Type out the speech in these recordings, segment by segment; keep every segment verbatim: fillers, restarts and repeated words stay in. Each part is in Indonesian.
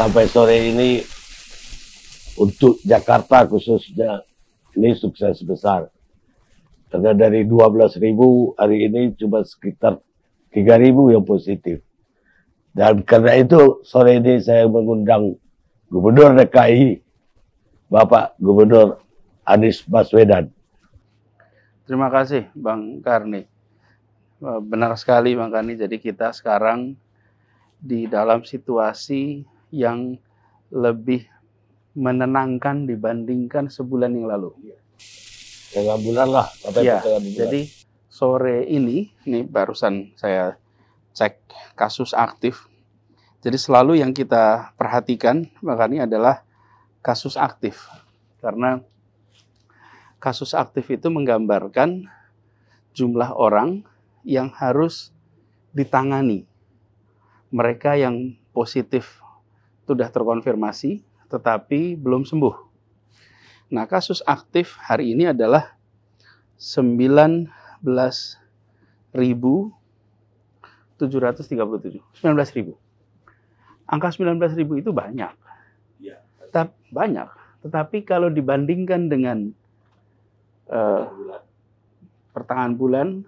sampai sore ini untuk Jakarta khususnya ini sukses besar. Karena dari dua belas ribu hari ini cuma sekitar tiga ribu yang positif. Dan karena itu sore ini saya mengundang Gubernur D K I, Bapak Gubernur Anies Baswedan. Terima kasih Bang Karni. Benar sekali Bang Karni, jadi kita sekarang di dalam situasi yang lebih menenangkan dibandingkan sebulan yang lalu. Setengah bulan lah. Ya, bulan. Jadi sore ini, ini barusan saya cek kasus aktif. Jadi selalu yang kita perhatikan makanya adalah kasus aktif. Karena kasus aktif itu menggambarkan jumlah orang yang harus ditangani. Mereka yang positif sudah terkonfirmasi, tetapi belum sembuh. Nah, kasus aktif hari ini adalah sembilan belas ribu tujuh ratus tiga puluh tujuh. sembilan belas ribu. Angka sembilan belas ribu itu banyak. Ya. Tetap banyak. Tetapi kalau dibandingkan dengan eh, pertengahan bulan,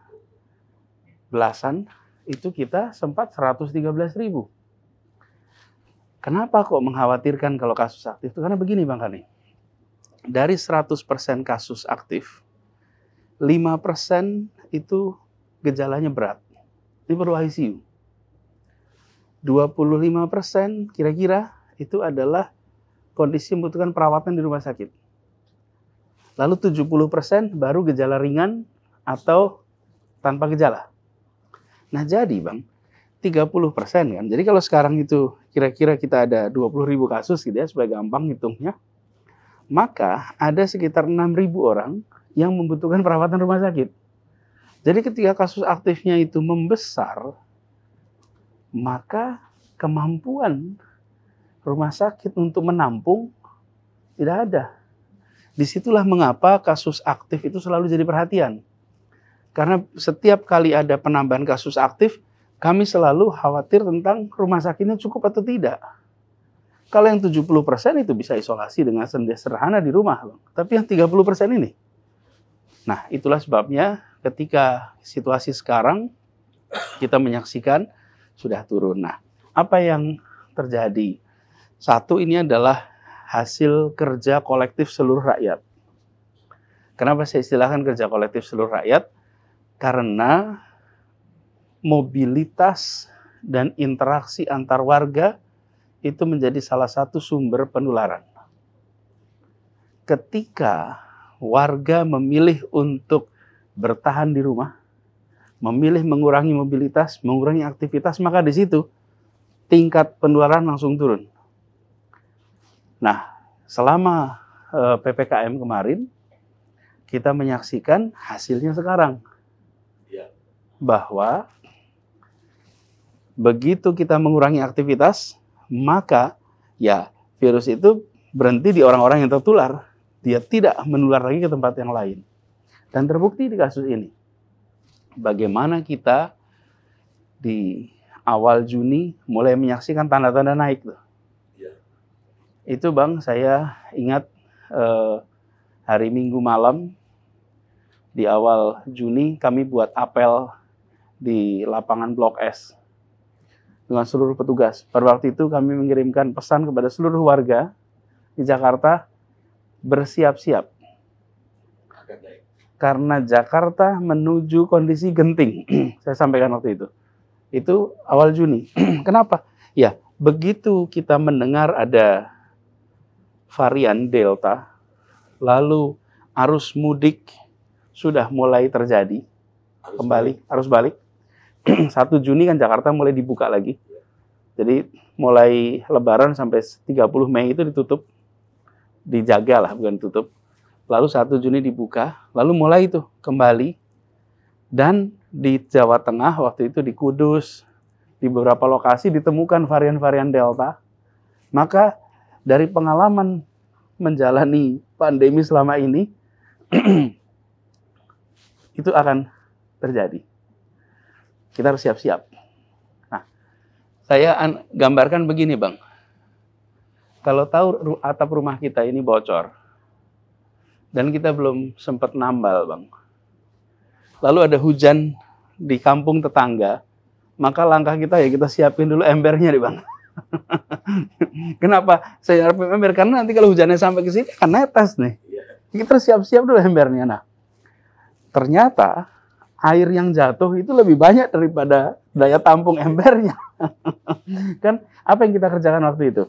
belasan, itu kita sempat seratus tiga belas ribu. Kenapa kok mengkhawatirkan kalau kasus aktif itu? Karena begini Bang Karni, dari seratus persen kasus aktif, lima persen itu gejalanya berat, ini perlu I C U. dua puluh lima persen kira-kira itu adalah kondisi membutuhkan perawatan di rumah sakit. Lalu tujuh puluh persen baru gejala ringan atau tanpa gejala. Nah jadi Bang, tiga puluh persen kan. Jadi kalau sekarang itu kira-kira kita ada dua puluh ribu kasus gitu ya, supaya gampang hitungnya. Maka ada sekitar enam ribu orang yang membutuhkan perawatan rumah sakit. Jadi ketika kasus aktifnya itu membesar, maka kemampuan rumah sakit untuk menampung tidak ada. Disitulah mengapa kasus aktif itu selalu jadi perhatian. Karena setiap kali ada penambahan kasus aktif, kami selalu khawatir tentang rumah sakitnya cukup atau tidak. Kalau yang tujuh puluh persen itu bisa isolasi dengan sederhana di rumah, Bang. Tapi yang tiga puluh persen ini. Nah, itulah sebabnya ketika situasi sekarang kita menyaksikan sudah turun. Nah, apa yang terjadi? Satu, ini adalah hasil kerja kolektif seluruh rakyat. Kenapa saya istilahkan kerja kolektif seluruh rakyat? Karena mobilitas dan interaksi antar warga itu menjadi salah satu sumber penularan. Ketika warga memilih untuk bertahan di rumah, memilih mengurangi mobilitas, mengurangi aktivitas, maka di situ tingkat penularan langsung turun. Nah, selama P P K M kemarin, kita menyaksikan hasilnya sekarang. Bahwa begitu kita mengurangi aktivitas, maka ya virus itu berhenti di orang-orang yang tertular. Dia tidak menular lagi ke tempat yang lain. Dan terbukti di kasus ini. Bagaimana kita di awal Juni mulai menyaksikan tanda-tanda naik. Tuh. Ya. Itu Bang, saya ingat eh, hari Minggu malam, di awal Juni kami buat apel di lapangan Blok S dengan seluruh petugas. Pada waktu itu kami mengirimkan pesan kepada seluruh warga di Jakarta, bersiap-siap. Karena Jakarta menuju kondisi genting, saya sampaikan waktu itu. Itu awal Juni. Kenapa? Ya, begitu kita mendengar ada varian Delta, lalu arus mudik sudah mulai terjadi, arus kembali, balik. arus balik. satu Juni kan Jakarta mulai dibuka lagi. Jadi mulai Lebaran sampai tiga puluh Mei itu ditutup. Dijaga lah, bukan tutup. Lalu satu Juni dibuka, lalu mulai itu kembali. Dan di Jawa Tengah waktu itu di Kudus, di beberapa lokasi ditemukan varian-varian Delta. Maka dari pengalaman menjalani pandemi selama ini, itu akan terjadi. Kita harus siap-siap. Nah, saya gambarkan begini, Bang. Kalau tahu atap rumah kita ini bocor, dan kita belum sempat nambal, Bang. Lalu ada hujan di kampung tetangga, maka langkah kita ya kita siapin dulu embernya deh, Bang. Kenapa saya harap ember? Karena nanti kalau hujannya sampai ke sini akan netes nih. Kita siap-siap dulu embernya. Nah, ternyata air yang jatuh itu lebih banyak daripada daya tampung embernya. Kan apa yang kita kerjakan waktu itu?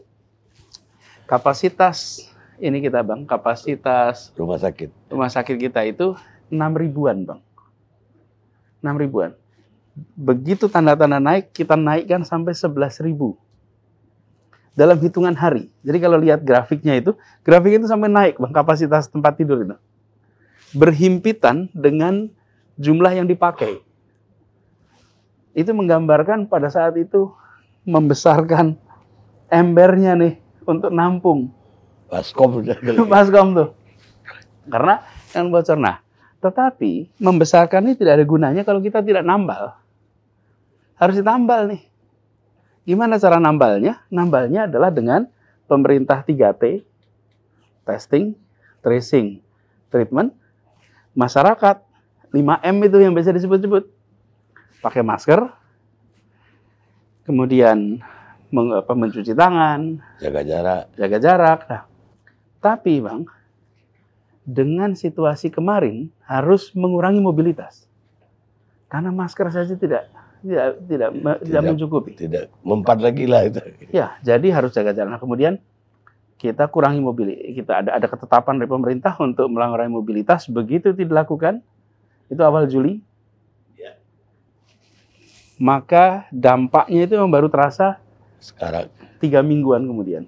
Kapasitas ini kita, Bang, kapasitas rumah sakit. Rumah sakit kita itu enam ribuan, Bang. enam ribuan. Begitu tanda-tanda naik, kita naikkan sampai sebelas ribu. Dalam hitungan hari. Jadi kalau lihat grafiknya itu, grafik itu sampai naik, Bang, kapasitas tempat tidur itu. Berhimpitan dengan jumlah yang dipakai. Itu menggambarkan pada saat itu membesarkan embernya nih. Untuk nampung. Baskom. Baskom tuh. Karena yang bocor. Nah, tetapi membesarkan ini tidak ada gunanya kalau kita tidak nambal. Harus ditambal nih. Gimana cara nambalnya? Nambalnya adalah dengan pemerintah tiga T. Testing, tracing, treatment. Masyarakat lima M itu yang biasa disebut-sebut. Pakai masker. Kemudian mencuci tangan, jaga jarak, jaga jarak. Nah, tapi Bang, dengan situasi kemarin harus mengurangi mobilitas, karena masker saja tidak tidak tidak tidak, tidak mencukupi. Tidak mempat lagi lah itu. Ya, jadi harus jaga jarak. Nah, kemudian kita kurangi mobilitas. Kita ada ada ketetapan dari pemerintah untuk mengurangi mobilitas. Begitu dilakukan, itu awal Juli. Ya. Maka dampaknya itu yang baru terasa. Sekarang tiga mingguan kemudian,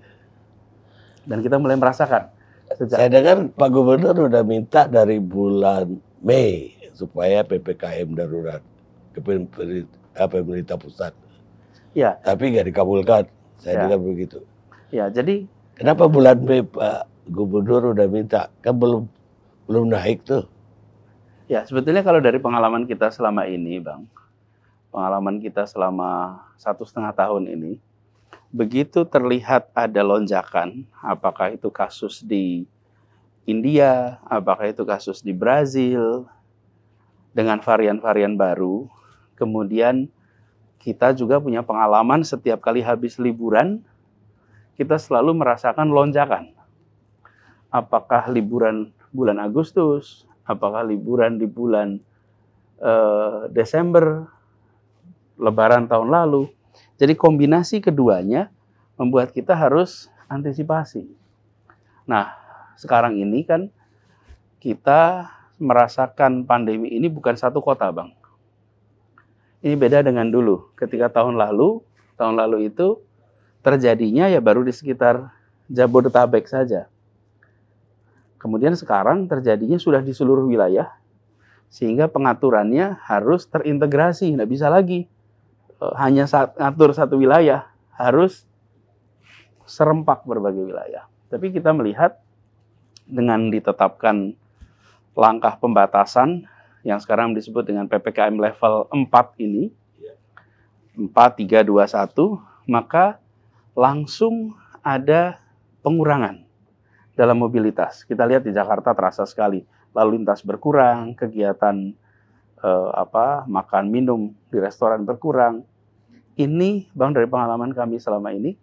dan kita mulai merasakan. Sejak saya dengar Pak Gubernur udah minta dari bulan Mei supaya P P K M darurat ke pemerintah pusat. Ya. Tapi nggak dikabulkan. Saya ya. dengar begitu. Ya. Jadi kenapa bulan Mei Pak Gubernur udah minta? Kan belum belum naik tuh. Ya sebetulnya kalau dari pengalaman kita selama ini, Bang, pengalaman kita selama satu setengah tahun ini. Begitu terlihat ada lonjakan, apakah itu kasus di India, apakah itu kasus di Brazil, dengan varian-varian baru. Kemudian kita juga punya pengalaman setiap kali habis liburan, kita selalu merasakan lonjakan. Apakah liburan bulan Agustus, apakah liburan di bulan eh, Desember, Lebaran tahun lalu. Jadi kombinasi keduanya membuat kita harus antisipasi. Nah, sekarang ini kan kita merasakan pandemi ini bukan satu kota, Bang. Ini beda dengan dulu. Ketika tahun lalu, tahun lalu itu terjadinya ya baru di sekitar Jabodetabek saja. Kemudian sekarang terjadinya sudah di seluruh wilayah, sehingga pengaturannya harus terintegrasi, nggak bisa lagi hanya saat ngatur satu wilayah, harus serempak berbagai wilayah. Tapi kita melihat dengan ditetapkan langkah pembatasan yang sekarang disebut dengan P P K M level empat ini, empat, tiga, dua, satu, maka langsung ada pengurangan dalam mobilitas. Kita lihat di Jakarta terasa sekali, lalu lintas berkurang, kegiatan Eh, apa makan minum di restoran berkurang. Ini Bang dari pengalaman kami selama ini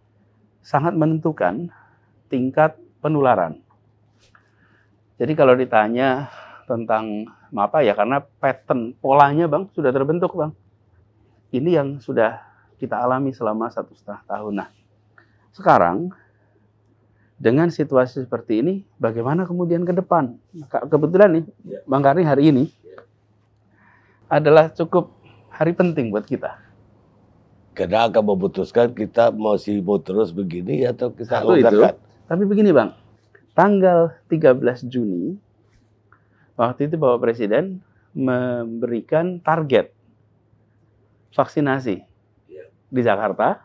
sangat menentukan tingkat penularan. Jadi kalau ditanya tentang apa ya, karena pattern polanya Bang sudah terbentuk, Bang. Ini yang sudah kita alami selama satu setengah tahun. Nah, sekarang dengan situasi seperti ini, bagaimana kemudian ke depan? Kebetulan nih Bang Karni hari ini adalah cukup hari penting buat kita. Karena akan memutuskan kita mau sibuk terus begini atau kita longgarkan. Tapi begini Bang, tanggal tiga belas Juni, waktu itu Bapak Presiden memberikan target vaksinasi di Jakarta.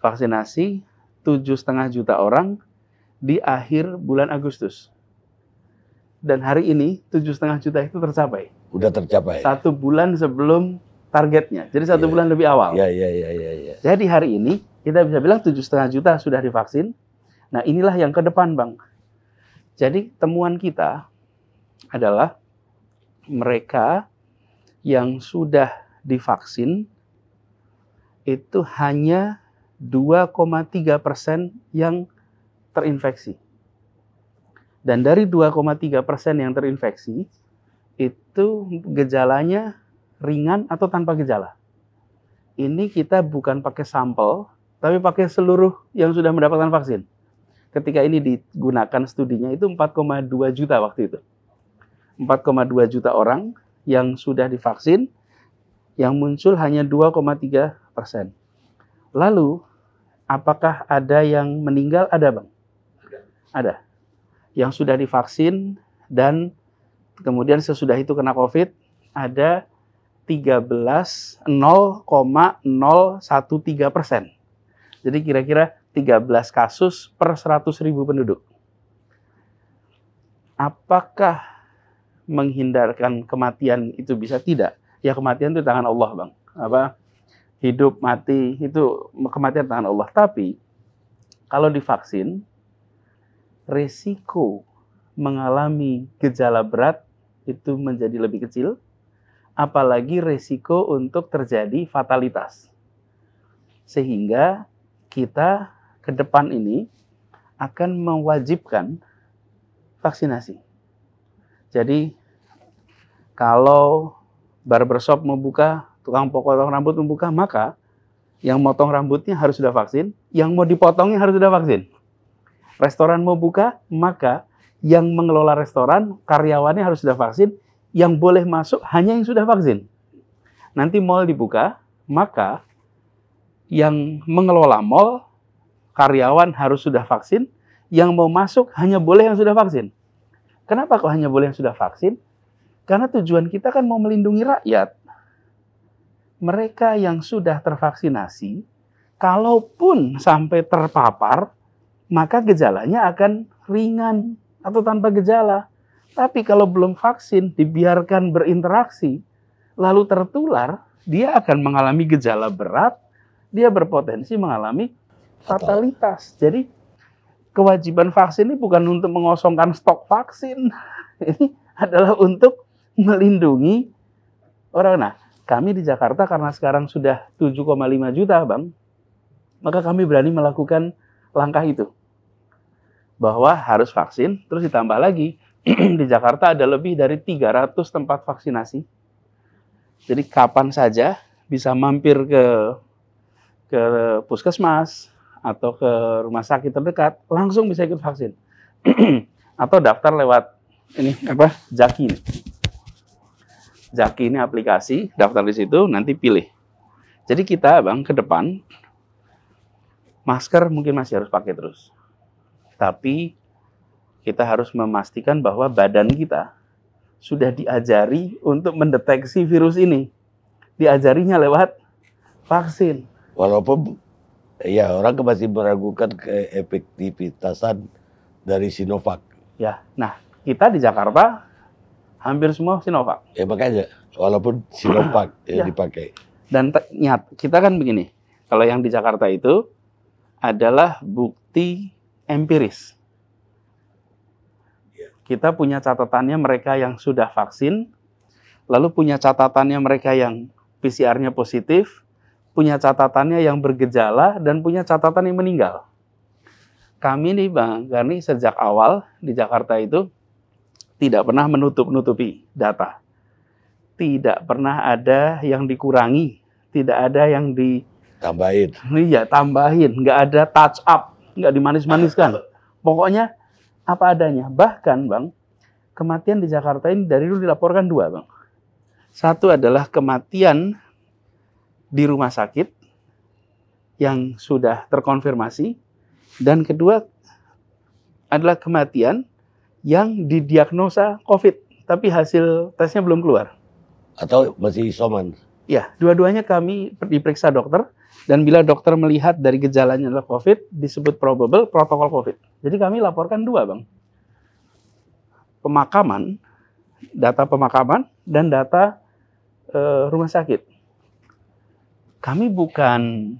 Vaksinasi tujuh koma lima juta orang di akhir bulan Agustus. Dan hari ini tujuh koma lima juta itu tercapai. Udah tercapai. Satu bulan sebelum targetnya. Jadi satu yeah. bulan lebih awal. Yeah, yeah, yeah, yeah, yeah. Jadi hari ini kita bisa bilang tujuh koma lima juta sudah divaksin. Nah, inilah yang ke depan, Bang. Jadi temuan kita adalah mereka yang sudah divaksin itu hanya dua koma tiga persen yang terinfeksi. Dan dari dua koma tiga persen yang terinfeksi, itu gejalanya ringan atau tanpa gejala. Ini kita bukan pakai sampel, tapi pakai seluruh yang sudah mendapatkan vaksin. Ketika ini digunakan studinya itu empat koma dua juta waktu itu. empat koma dua juta orang yang sudah divaksin, yang muncul hanya dua koma tiga persen. Lalu, apakah ada yang meninggal? Ada, Bang. Ada. Yang sudah divaksin dan kemudian sesudah itu kena COVID, ada nol koma nol satu tiga persen. Jadi kira-kira tiga belas kasus per seratus ribu penduduk. Apakah menghindarkan kematian itu bisa? Tidak. Ya, kematian itu tangan Allah, Bang. Apa? Hidup, mati, itu kematian tangan Allah. Tapi, kalau divaksin, risiko mengalami gejala berat itu menjadi lebih kecil, apalagi risiko untuk terjadi fatalitas. Sehingga kita ke depan ini akan mewajibkan vaksinasi. Jadi kalau barbershop membuka, tukang potong rambut membuka, maka yang motong rambutnya harus sudah vaksin, yang mau dipotongnya harus sudah vaksin. Restoran mau buka, maka yang mengelola restoran, karyawannya harus sudah vaksin, yang boleh masuk hanya yang sudah vaksin. Nanti mal dibuka, maka yang mengelola mal, karyawan harus sudah vaksin, yang mau masuk hanya boleh yang sudah vaksin. Kenapa kok hanya boleh yang sudah vaksin? Karena tujuan kita kan mau melindungi rakyat. Mereka yang sudah tervaksinasi, kalaupun sampai terpapar, maka gejalanya akan ringan atau tanpa gejala. Tapi kalau belum vaksin, dibiarkan berinteraksi, lalu tertular, dia akan mengalami gejala berat, dia berpotensi mengalami fatalitas. Jadi, kewajiban vaksin ini bukan untuk mengosongkan stok vaksin. Ini adalah untuk melindungi orang. Nah, kami di Jakarta karena sekarang sudah tujuh koma lima juta, Bang, maka kami berani melakukan langkah itu. Bahwa harus vaksin, terus ditambah lagi, di Jakarta ada lebih dari tiga ratus tempat vaksinasi. Jadi kapan saja bisa mampir ke, ke puskesmas atau ke rumah sakit terdekat, langsung bisa ikut vaksin. Atau daftar lewat ini apa? JAKI. Ini. JAKI ini aplikasi, daftar di situ, nanti pilih. Jadi kita, Bang, ke depan, masker mungkin masih harus pakai terus. Tapi kita harus memastikan bahwa badan kita sudah diajari untuk mendeteksi virus ini. Diajarinya lewat vaksin. Walaupun ya orang masih meragukan keefektivitasan dari Sinovac. Ya, nah kita di Jakarta hampir semua Sinovac. Ya makanya, walaupun Sinovac ya, ya. dipakai. Dan nyat, kita kan begini, kalau yang di Jakarta itu adalah bukti empiris. Kita punya catatannya mereka yang sudah vaksin, lalu punya catatannya mereka yang P C R-nya positif, punya catatannya yang bergejala, dan punya catatan yang meninggal. Kami nih, Bang Garni, sejak awal di Jakarta itu tidak pernah menutup-nutupi data. Tidak pernah ada yang dikurangi, tidak ada yang ditambahin. Iya, tambahin, nggak ada touch up. Nggak dimanis-maniskan. Pokoknya apa adanya. Bahkan, Bang, kematian di Jakarta ini dari dulu dilaporkan dua, Bang. Satu adalah kematian di rumah sakit yang sudah terkonfirmasi. Dan kedua adalah kematian yang didiagnosa COVID. Tapi hasil tesnya belum keluar. Atau masih isoman. Ya, dua-duanya kami diperiksa dokter. Dan bila dokter melihat dari gejalanya adalah COVID, disebut probable protokol COVID. Jadi kami laporkan dua, Bang. Pemakaman, data pemakaman, dan data e, rumah sakit. Kami bukan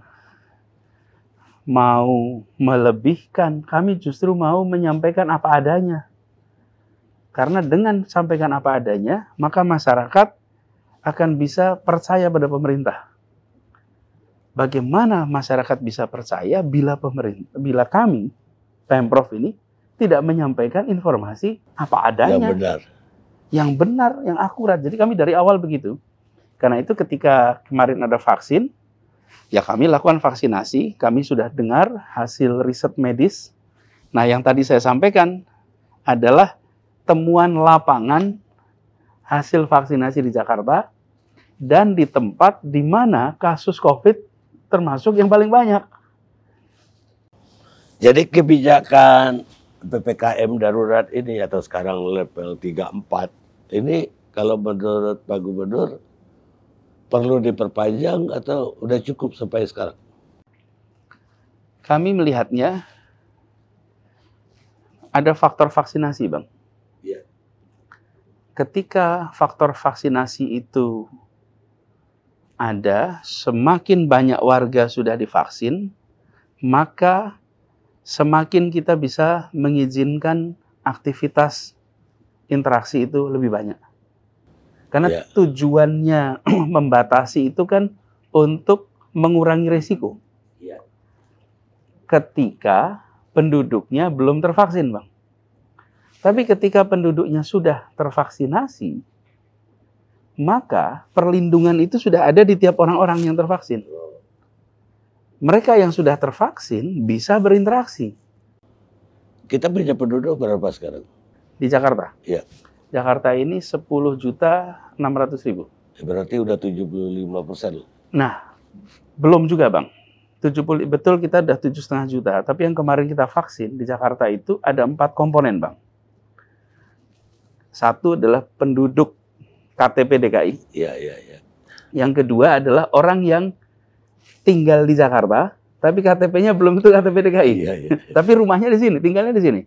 mau melebihkan, kami justru mau menyampaikan apa adanya. Karena dengan sampaikan apa adanya, maka masyarakat akan bisa percaya pada pemerintah. Bagaimana masyarakat bisa percaya bila pemerintah, bila kami, Pemprov ini, tidak menyampaikan informasi apa adanya. Yang benar. Yang benar, yang akurat. Jadi kami dari awal begitu. Karena itu ketika kemarin ada vaksin, ya kami lakukan vaksinasi, kami sudah dengar hasil riset medis. Nah yang tadi saya sampaikan adalah temuan lapangan hasil vaksinasi di Jakarta dan di tempat di mana kasus COVID termasuk yang paling banyak. Jadi kebijakan P P K M darurat ini atau sekarang level tiga empat ini kalau menurut Pak Gubernur perlu diperpanjang atau udah cukup sampai sekarang? Kami melihatnya ada faktor vaksinasi, Bang. Ketika faktor vaksinasi itu ada, semakin banyak warga sudah divaksin, maka semakin kita bisa mengizinkan aktivitas interaksi itu lebih banyak. Karena yeah. tujuannya membatasi itu kan untuk mengurangi risiko. Yeah. Ketika penduduknya belum tervaksin, Bang. Tapi ketika penduduknya sudah tervaksinasi, maka perlindungan itu sudah ada di tiap orang-orang yang tervaksin. Mereka yang sudah tervaksin bisa berinteraksi. Kita punya penduduk berapa sekarang? Di Jakarta? Iya. Jakarta ini sepuluh juta enam ratus ribu. Berarti udah tujuh puluh lima persen. Nah, belum juga, Bang. tujuh puluh, betul kita udah tujuh koma lima juta. Tapi yang kemarin kita vaksin di Jakarta itu ada empat komponen, Bang. Satu adalah penduduk K T P D K I. Iya, iya, iya. Yang kedua adalah orang yang tinggal di Jakarta, tapi K T P-nya belum itu K T P D K I. Iya, iya, iya. Tapi rumahnya di sini, tinggalnya di sini.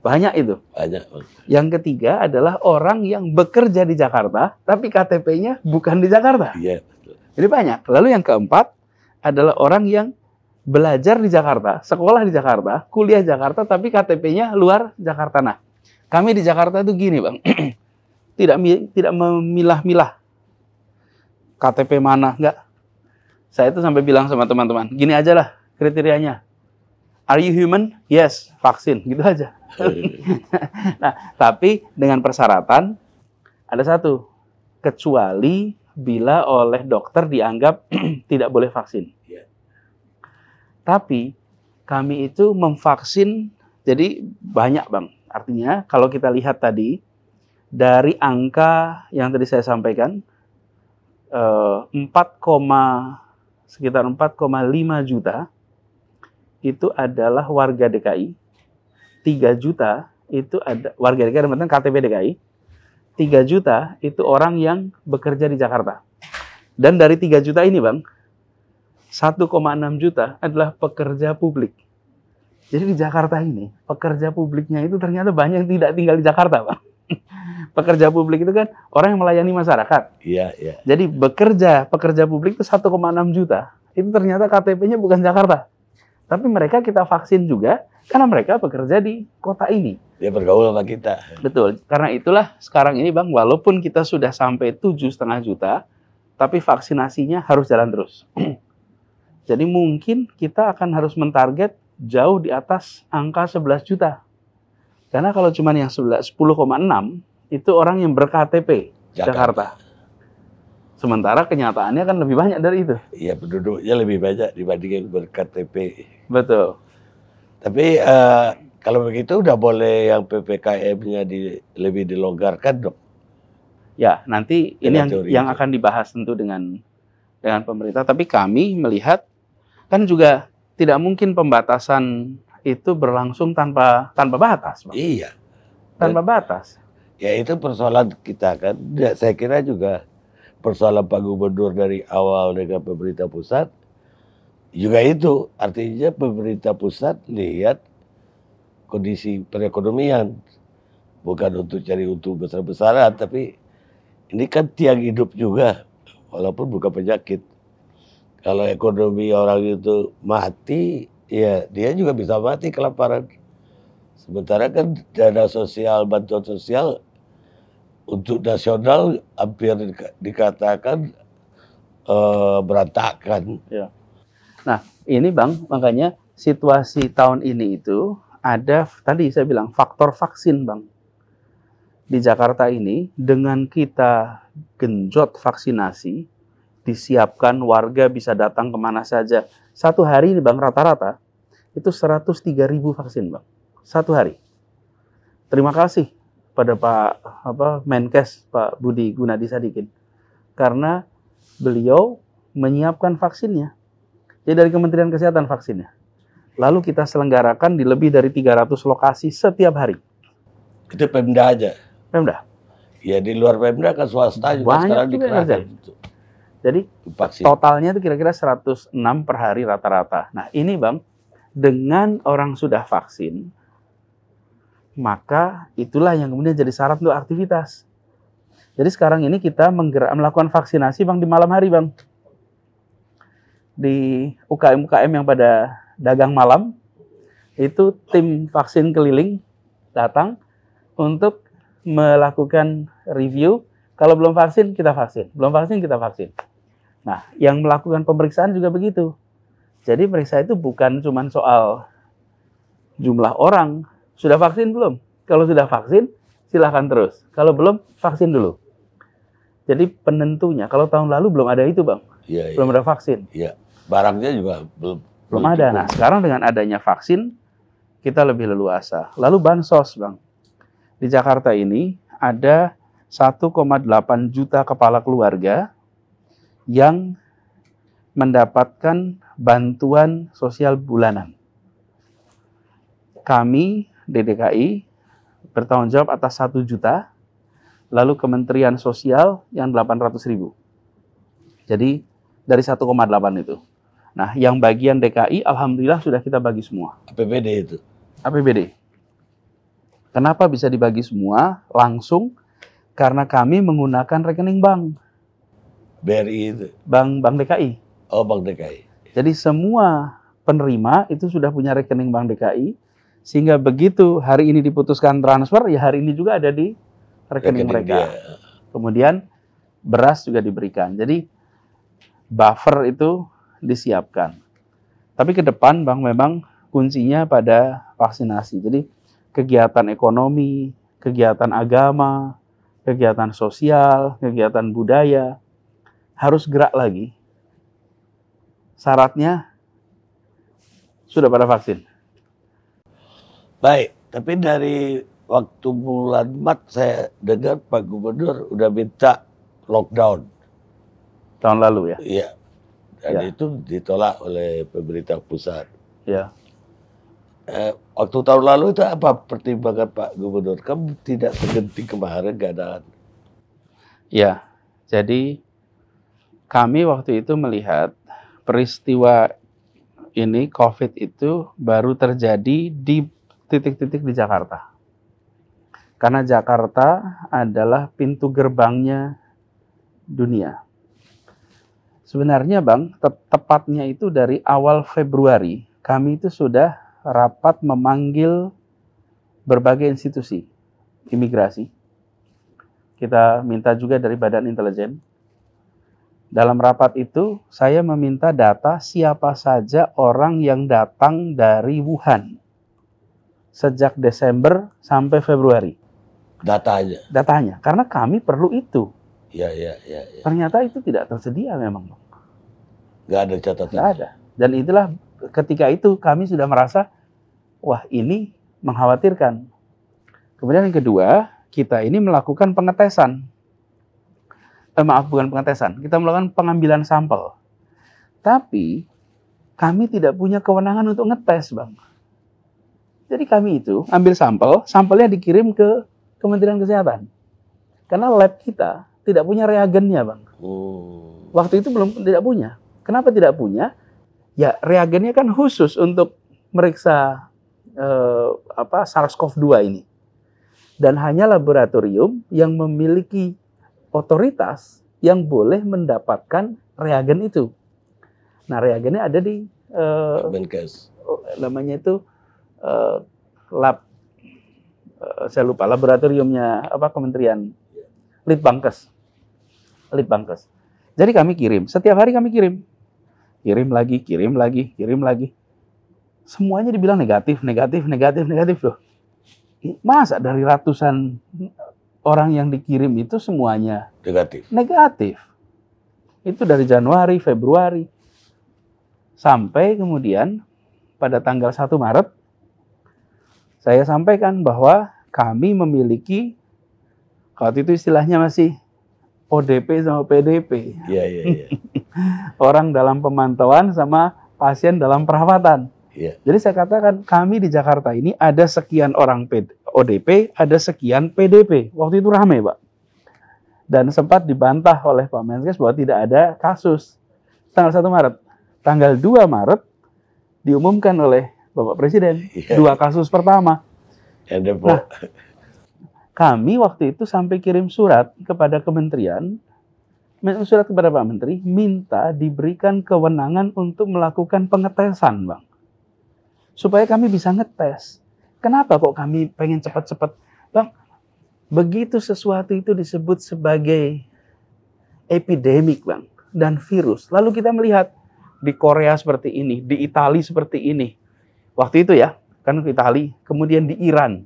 Banyak itu. Banyak. Yang ketiga adalah orang yang bekerja di Jakarta, tapi K T P-nya bukan di Jakarta. Iya, betul. Jadi banyak. Lalu yang keempat adalah orang yang belajar di Jakarta, sekolah di Jakarta, kuliah di Jakarta, tapi K T P-nya luar Jakarta. Nah, kami di Jakarta itu gini, Bang, tidak tidak memilah-milah K T P mana, enggak. Saya itu sampai bilang sama teman-teman, gini aja lah kriterianya. Are you human? Yes, vaksin, gitu aja. Nah, tapi dengan persyaratan ada satu, kecuali bila oleh dokter dianggap tidak boleh vaksin. Tapi kami itu memvaksin, jadi banyak, Bang. Artinya kalau kita lihat tadi, dari angka yang tadi saya sampaikan, empat, sekitar empat koma lima juta, itu adalah warga D K I, tiga juta itu ada, warga D K I, maksudnya K T P D K I, tiga juta itu orang yang bekerja di Jakarta. Dan dari tiga juta ini, Bang, satu koma enam juta adalah pekerja publik. Jadi di Jakarta ini, pekerja publiknya itu ternyata banyak yang tidak tinggal di Jakarta, Pak. Pekerja publik itu kan orang yang melayani masyarakat. Iya, iya. Jadi bekerja, pekerja publik itu satu koma enam juta. Itu ternyata K T P-nya bukan Jakarta. Tapi mereka kita vaksin juga, karena mereka bekerja di kota ini. Dia bergaul sama kita. Betul. Karena itulah sekarang ini, Bang, walaupun kita sudah sampai tujuh koma lima juta, tapi vaksinasinya harus jalan terus. Jadi mungkin kita akan harus mentarget jauh di atas angka sebelas juta. Karena kalau cuma yang sepuluh koma enam itu orang yang ber-K T P Jakarta. Jakarta. Sementara kenyataannya kan lebih banyak dari itu. Iya, penduduknya lebih banyak dibanding yang ber-K T P. Betul. Tapi uh, kalau begitu udah boleh yang P P K M-nya di, lebih dilonggarkan, Dok? Ya, nanti ini yang, yang akan dibahas tentu dengan dengan pemerintah. Tapi kami melihat kan juga tidak mungkin pembatasan itu berlangsung tanpa tanpa batas, Bang. Iya. Tanpa Dan, batas. Ya itu persoalan kita kan. Ya, saya kira juga persoalan Pak Gubernur dari awal dengan pemerintah pusat juga itu. Artinya pemerintah pusat lihat kondisi perekonomian. Bukan untuk cari untung besar-besaran, tapi ini kan tiang hidup juga. Walaupun bukan penyakit. Kalau ekonomi orang itu mati, Iya, dia juga bisa mati kelaparan. Sementara kan dana sosial, bantuan sosial untuk nasional hampir dikatakan uh, berantakan. Ya. Nah, ini Bang, makanya situasi tahun ini itu ada, tadi saya bilang, faktor vaksin, Bang. Di Jakarta ini, dengan kita genjot vaksinasi, disiapkan warga bisa datang kemana saja. Satu hari ini, Bang, rata-rata itu seratus tiga ribu vaksin, Bang. Satu hari. Terima kasih pada Pak apa, Menkes, Pak Budi Gunadi Sadikin. Karena beliau menyiapkan vaksinnya. Jadi dari Kementerian Kesehatan vaksinnya. Lalu kita selenggarakan di lebih dari tiga ratus lokasi setiap hari. Itu Pemda aja? Pemda. Ya di luar Pemda kan swasta juga sekarang dikerahkan. Jadi vaksin totalnya itu kira-kira seratus enam per hari rata-rata. Nah ini Bang, dengan orang sudah vaksin, maka itulah yang kemudian jadi syarat untuk aktivitas. Jadi sekarang ini kita menggerak, melakukan vaksinasi Bang di malam hari Bang. Di U K M U K M yang pada dagang malam, itu tim vaksin keliling datang untuk melakukan review. Kalau belum vaksin, kita vaksin. Belum vaksin, kita vaksin. Nah, yang melakukan pemeriksaan juga begitu. Jadi, periksa itu bukan cuma soal jumlah orang. Sudah vaksin belum? Kalau sudah vaksin, silakan terus. Kalau belum, vaksin dulu. Jadi, penentunya, kalau tahun lalu belum ada itu, Bang. Ya, belum ya. Ada vaksin. Ya. Barangnya juga belum. Belum cukup. Ada. Nah, sekarang dengan adanya vaksin, kita lebih leluasa. Lalu, bansos, Bang. Di Jakarta ini, ada satu koma delapan juta kepala keluarga yang mendapatkan bantuan sosial bulanan. Kami, D D K I, bertanggung jawab atas satu juta, lalu Kementerian Sosial yang delapan ratus ribu. Jadi, dari satu koma delapan itu. Nah, yang bagian D K I, alhamdulillah sudah kita bagi semua. A P B D itu? A P B D. Kenapa bisa dibagi semua langsung? Karena kami menggunakan rekening bank. B R I itu? Bank, bank D K I. Oh, Bank D K I. Jadi semua penerima itu sudah punya rekening Bank D K I. Sehingga begitu hari ini diputuskan transfer, ya hari ini juga ada di rekening, rekening mereka. Dia. Kemudian beras juga diberikan. Jadi buffer itu disiapkan. Tapi ke depan Bang memang kuncinya pada vaksinasi. Jadi kegiatan ekonomi, kegiatan agama, kegiatan sosial, kegiatan budaya, harus gerak lagi. Syaratnya sudah pada vaksin. Baik, tapi dari waktu bulan Maret saya dengar Pak Gubernur udah minta lockdown. Tahun lalu ya? Iya. Dan ya. Itu ditolak oleh pemerintah pusat. Iya. Eh, waktu tahun lalu itu apa pertimbangan Pak Gubernur? Kamu tidak terhenti kemarin keadaan? Ya, jadi kami waktu itu melihat peristiwa ini COVID itu baru terjadi di titik-titik di Jakarta. Karena Jakarta adalah pintu gerbangnya dunia. Sebenarnya Bang, te- tepatnya itu dari awal Februari kami itu sudah rapat memanggil berbagai institusi imigrasi. Kita minta juga dari Badan Intelijen. Dalam rapat itu, saya meminta data siapa saja orang yang datang dari Wuhan sejak Desember sampai Februari. Datanya? Datanya, karena kami perlu itu. Ya, ya, ya, ya. Ternyata itu tidak tersedia memang. Nggak ada catatan. Nggak ada. Dan itulah ketika itu kami sudah merasa wah ini mengkhawatirkan. Kemudian yang kedua, kita ini melakukan pengetesan. Eh, maaf, bukan pengetesan. Kita melakukan pengambilan sampel. Tapi, kami tidak punya kewenangan untuk ngetes, Bang. Jadi kami itu ambil sampel, sampelnya dikirim ke Kementerian Kesehatan. Karena lab kita tidak punya reagennya, Bang. Oh. Waktu itu belum tidak punya. Kenapa tidak punya? Ya, reagennya kan khusus untuk meriksa eh, apa SARS CoV dua ini. Dan hanya laboratorium yang memiliki otoritas yang boleh mendapatkan reagen itu. Nah, reagennya ada di eh, Kemenkes. namanya itu uh, lab uh, saya lupa laboratoriumnya apa kementerian Litbangkes. Litbangkes. Jadi kami kirim, setiap hari kami kirim. Kirim lagi, kirim lagi, kirim lagi. Semuanya dibilang negatif, negatif, negatif, negatif loh. Masa dari ratusan orang yang dikirim itu semuanya negatif. Negatif. Itu dari Januari, Februari. Sampai kemudian pada tanggal satu Maret saya sampaikan bahwa kami memiliki, kalau itu istilahnya masih O D P sama P D P. Iya, iya, iya. Orang dalam pemantauan sama pasien dalam perawatan. Iya. Jadi saya katakan kami di Jakarta ini ada sekian orang O D P, ada sekian P D P. Waktu itu ramai, Pak. Dan sempat dibantah oleh Pak Menkes bahwa tidak ada kasus. Tanggal satu Maret. Tanggal dua Maret diumumkan oleh Bapak Presiden. Iya. Dua kasus pertama. Ada, Pak. Nah, kami waktu itu sampai kirim surat kepada kementerian, surat kepada Pak Menteri, minta diberikan kewenangan untuk melakukan pengetesan, Bang. Supaya kami bisa ngetes. Kenapa kok kami pengen cepat-cepat? Bang, begitu sesuatu itu disebut sebagai epidemik, Bang, dan virus. Lalu kita melihat di Korea seperti ini, di Italia seperti ini. Waktu itu ya, kan ke Italia, kemudian di Iran,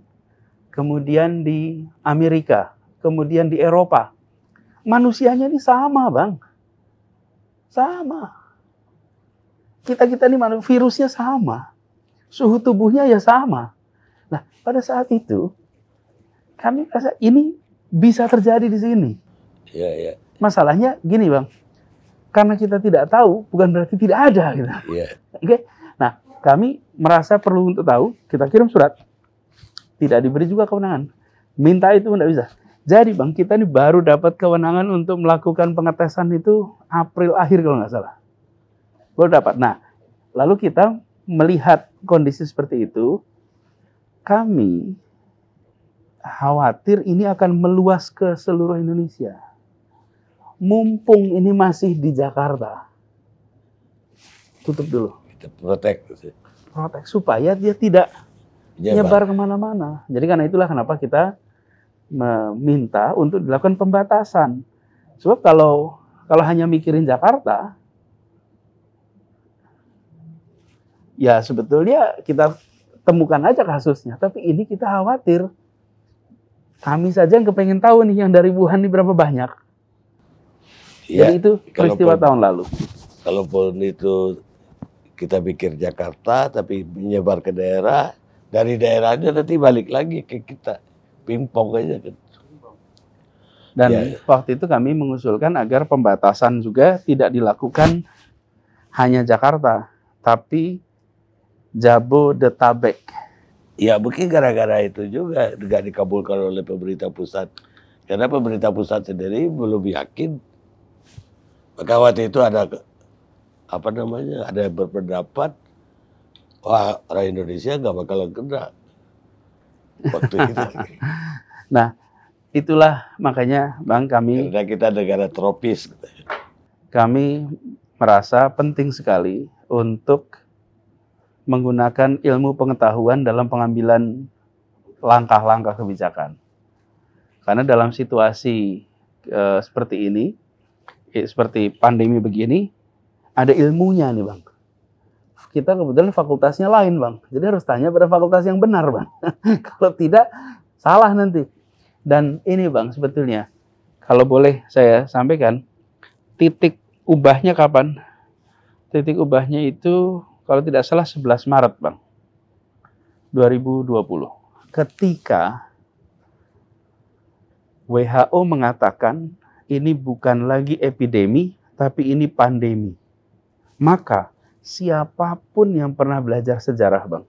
kemudian di Amerika, kemudian di Eropa. Manusianya ini sama, Bang. Sama. Kita-kita ini virusnya sama. Suhu tubuhnya ya sama. Nah, pada saat itu, kami rasa ini bisa terjadi di sini. Ya, ya. Masalahnya gini, Bang. Karena kita tidak tahu, bukan berarti tidak ada. Gitu. Ya. Oke? Nah, kami merasa perlu untuk tahu, kita kirim surat. Tidak diberi juga kewenangan. Minta itu tidak bisa. Jadi Bang, kita ini baru dapat kewenangan untuk melakukan pengetesan itu April akhir kalau nggak salah. Baru dapat. Nah, lalu kita melihat kondisi seperti itu, kami khawatir ini akan meluas ke seluruh Indonesia. Mumpung ini masih di Jakarta. Tutup dulu. Kita protek. Protek, supaya dia tidak nyebar kemana-mana. Jadi karena itulah kenapa kita meminta untuk dilakukan pembatasan. Sebab kalau kalau hanya mikirin Jakarta, ya sebetulnya kita temukan aja kasusnya. Tapi ini kita khawatir. Kami saja yang kepengen tahu nih yang dari Wuhan ini berapa banyak. Ya, jadi itu peristiwa kalaupun, tahun lalu. Kalaupun itu kita pikir Jakarta, tapi menyebar ke daerah. Dari daerahnya nanti balik lagi ke kita. Pingpong aja. Dan ya, waktu itu kami mengusulkan agar pembatasan juga tidak dilakukan hanya Jakarta. Tapi Jabodetabek. Ya mungkin gara-gara itu juga tidak dikabulkan oleh pemerintah pusat. Karena pemerintah pusat sendiri belum yakin. Maka waktu itu ada, apa namanya, ada yang berpendapat, wah, orang Indonesia nggak bakalan kena waktu itu. Nah, itulah makanya, Bang, kami... Karena kita negara tropis. Kami merasa penting sekali untuk menggunakan ilmu pengetahuan dalam pengambilan langkah-langkah kebijakan. Karena dalam situasi e, seperti ini, e, seperti pandemi begini, ada ilmunya nih, Bang. Kita kebetulan fakultasnya lain, Bang. Jadi harus tanya pada fakultas yang benar, Bang. Kalau tidak, salah nanti. Dan ini, Bang, sebetulnya, kalau boleh saya sampaikan, titik ubahnya kapan? Titik ubahnya itu, kalau tidak salah, sebelas Maret, Bang. dua ribu dua puluh. Ketika W H O mengatakan, ini bukan lagi epidemi, tapi ini pandemi. Maka, siapapun yang pernah belajar sejarah, Bang.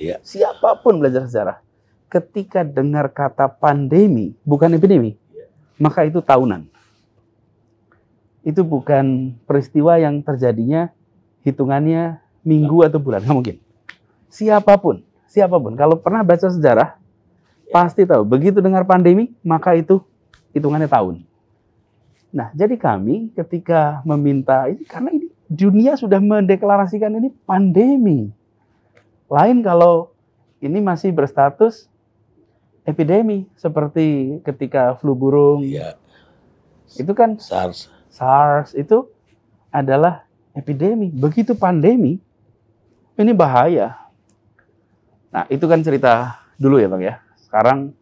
Iya. Siapapun belajar sejarah. Ketika dengar kata pandemi, bukan epidemi, ya, maka itu tahunan. Itu bukan peristiwa yang terjadinya hitungannya minggu atau bulan, nggak mungkin. Siapapun, siapapun. Kalau pernah baca sejarah, ya, pasti tahu. Begitu dengar pandemi, maka itu hitungannya tahun. Nah, jadi kami ketika meminta, karena ini dunia sudah mendeklarasikan ini pandemi. Lain kalau ini masih berstatus epidemi seperti ketika flu burung. Iya. Itu kan SARS. SARS itu adalah epidemi. Begitu pandemi, ini bahaya. Nah, itu kan cerita dulu ya, Bang ya. Sekarang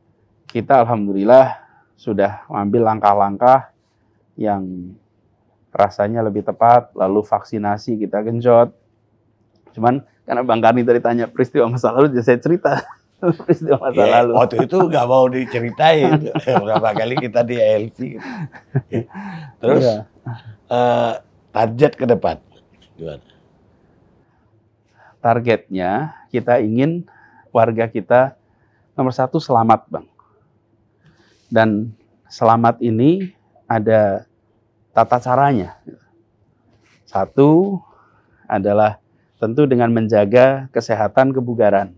kita alhamdulillah sudah ambil langkah-langkah yang rasanya lebih tepat, lalu vaksinasi kita genjot. Cuman karena Bang Karni tadi tanya peristiwa masa lalu, jadi saya cerita. Peristiwa masa ya, lalu. Waktu itu nggak mau diceritain. Berapa kali kita di A L C. Terus ya. uh, target ke depan gimana? Targetnya kita ingin warga kita nomor satu selamat, Bang. Dan selamat ini ada tata caranya. Satu adalah tentu dengan menjaga kesehatan kebugaran.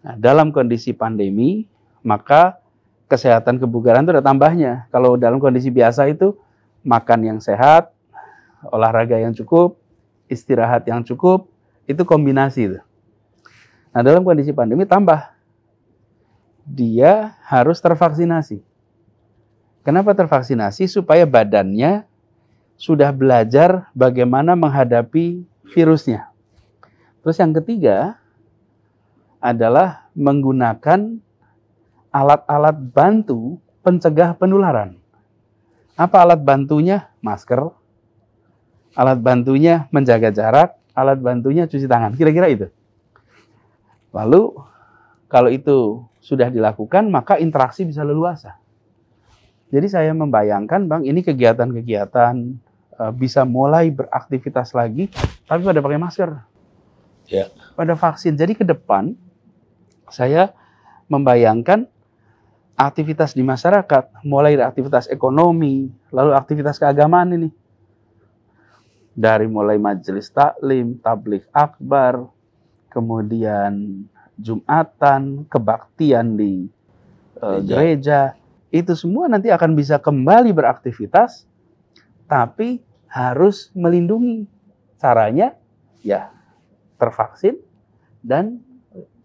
Nah, dalam kondisi pandemi, maka kesehatan kebugaran itu ada tambahnya. Kalau dalam kondisi biasa itu, makan yang sehat, olahraga yang cukup, istirahat yang cukup, itu kombinasi itu. Nah, dalam kondisi pandemi tambah. Dia harus tervaksinasi. Kenapa tervaksinasi? Supaya badannya sudah belajar bagaimana menghadapi virusnya. Terus yang ketiga adalah menggunakan alat-alat bantu pencegah penularan. Apa alat bantunya? Masker. Alat bantunya menjaga jarak, alat bantunya cuci tangan. Kira-kira itu. Lalu kalau itu sudah dilakukan, maka interaksi bisa leluasa. Jadi saya membayangkan, Bang, ini kegiatan-kegiatan e, bisa mulai beraktivitas lagi, tapi pada pakai masker. Ya. Pada vaksin. Jadi ke depan saya membayangkan aktivitas di masyarakat, mulai dari aktivitas ekonomi, lalu aktivitas keagamaan ini. Dari mulai majelis taklim, tabligh akbar, kemudian Jumatan, kebaktian di e, gereja. gereja. Itu semua nanti akan bisa kembali beraktivitas, tapi harus melindungi. Caranya ya tervaksin dan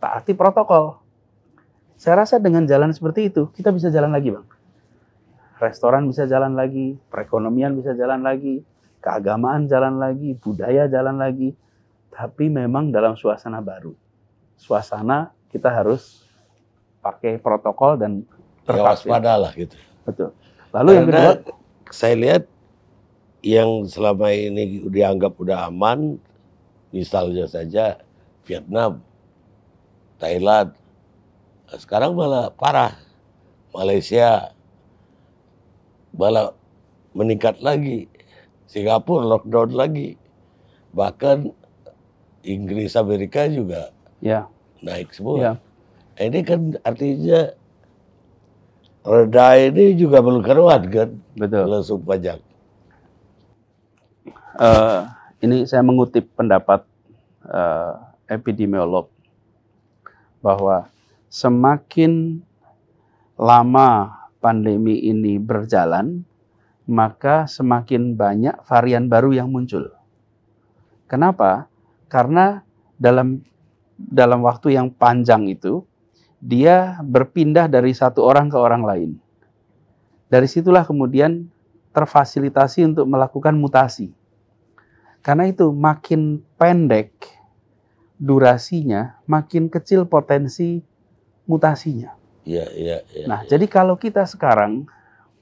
taati protokol. Saya rasa dengan jalan seperti itu, kita bisa jalan lagi, Bang. Restoran bisa jalan lagi, perekonomian bisa jalan lagi, keagamaan jalan lagi, budaya jalan lagi. Tapi memang dalam suasana baru. Suasana kita harus pakai protokol dan tervaksin. Ya, waspadalah gitu. Betul. Lalu karena yang kedua, saya lihat yang selama ini dianggap udah aman, misalnya saja Vietnam, Thailand, sekarang malah parah. Malaysia malah meningkat lagi. Singapura lockdown lagi. Bahkan Inggris, Amerika juga ya naik semua. Ya. Ini kan artinya reda ini juga belum keluar kan? Betul. Langsung pajak. Uh, ini saya mengutip pendapat uh, epidemiolog bahwa semakin lama pandemi ini berjalan, maka semakin banyak varian baru yang muncul. Kenapa? Karena dalam dalam waktu yang panjang itu, dia berpindah dari satu orang ke orang lain. Dari situlah kemudian terfasilitasi untuk melakukan mutasi. Karena itu makin pendek durasinya, makin kecil potensi mutasinya. Ya, ya, ya, nah, ya. Jadi kalau kita sekarang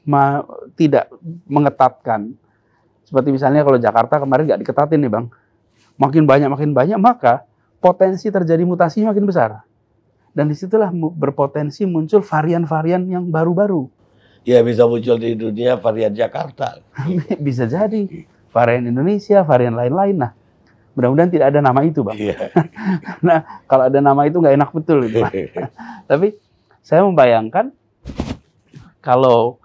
ma- tidak mengetatkan, seperti misalnya kalau Jakarta kemarin nggak diketatin nih, Bang, makin banyak, makin banyak, maka potensi terjadi mutasi makin besar. Dan disitulah berpotensi muncul varian-varian yang baru-baru. Ya, bisa muncul di dunia varian Jakarta. Bisa jadi. Varian Indonesia, varian lain-lain. Nah, mudah-mudahan tidak ada nama itu, Bang. Yeah. Nah, kalau ada nama itu nggak enak betul. Gitu. Tapi saya membayangkan kalau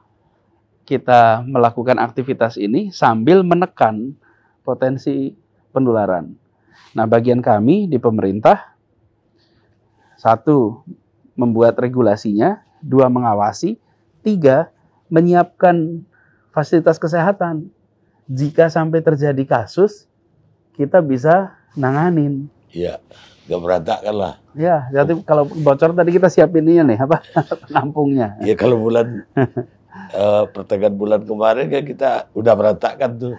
kita melakukan aktivitas ini sambil menekan potensi penularan. Nah, bagian kami di pemerintah, satu, membuat regulasinya, dua, mengawasi, tiga, menyiapkan fasilitas kesehatan. Jika sampai terjadi kasus, kita bisa nanganin. Iya, nggak berantakan lah. Iya, jadi kalau bocor tadi kita siapin ini nih, apa penampungnya. Iya, kalau bulan uh, pertengahan bulan kemarin kan kita udah berantakan tuh.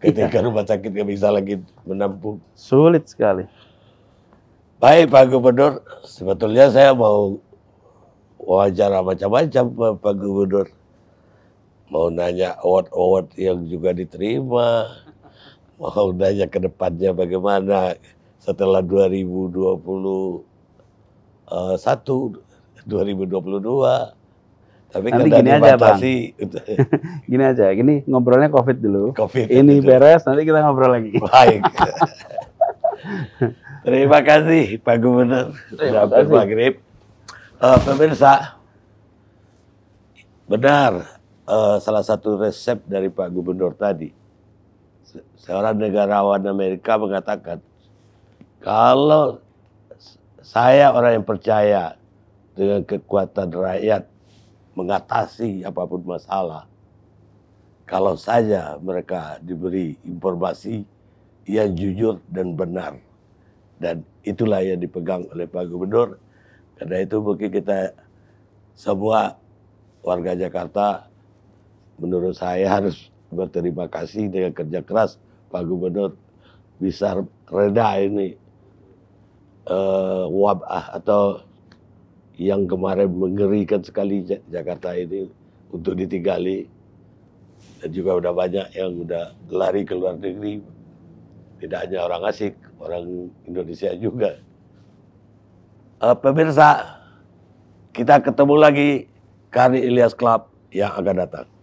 Ketika rumah sakit nggak bisa lagi menampung. Sulit sekali. Baik Pak Gubernur, sebetulnya saya mau wawancara macam-macam Pak Gubernur. Mau nanya award-award yang juga diterima. Mau nanya ke depannya bagaimana setelah dua ribu dua puluh satu, dua ribu dua puluh dua. Tapi nanti gini aja Bang, gini aja, gini ngobrolnya COVID dulu, COVID ini itu beres, nanti kita ngobrol lagi. Baik. Terima kasih Pak Gubernur, sudah hampir maghrib. Uh, pemirsa, benar uh, salah satu resep dari Pak Gubernur tadi, seorang negarawan Amerika mengatakan, kalau saya orang yang percaya dengan kekuatan rakyat mengatasi apapun masalah, kalau saja mereka diberi informasi yang jujur dan benar. Dan itulah yang dipegang oleh Pak Gubernur. Karena itu mungkin kita semua warga Jakarta menurut saya harus berterima kasih dengan kerja keras Pak Gubernur bisa reda ini uh, wabah atau yang kemarin mengerikan sekali Jakarta ini untuk ditinggali, dan juga udah banyak yang udah lari ke luar negeri, tidak hanya orang asing, orang Indonesia juga. Uh, pemirsa, kita ketemu lagi Kari Ilyas Club yang akan datang.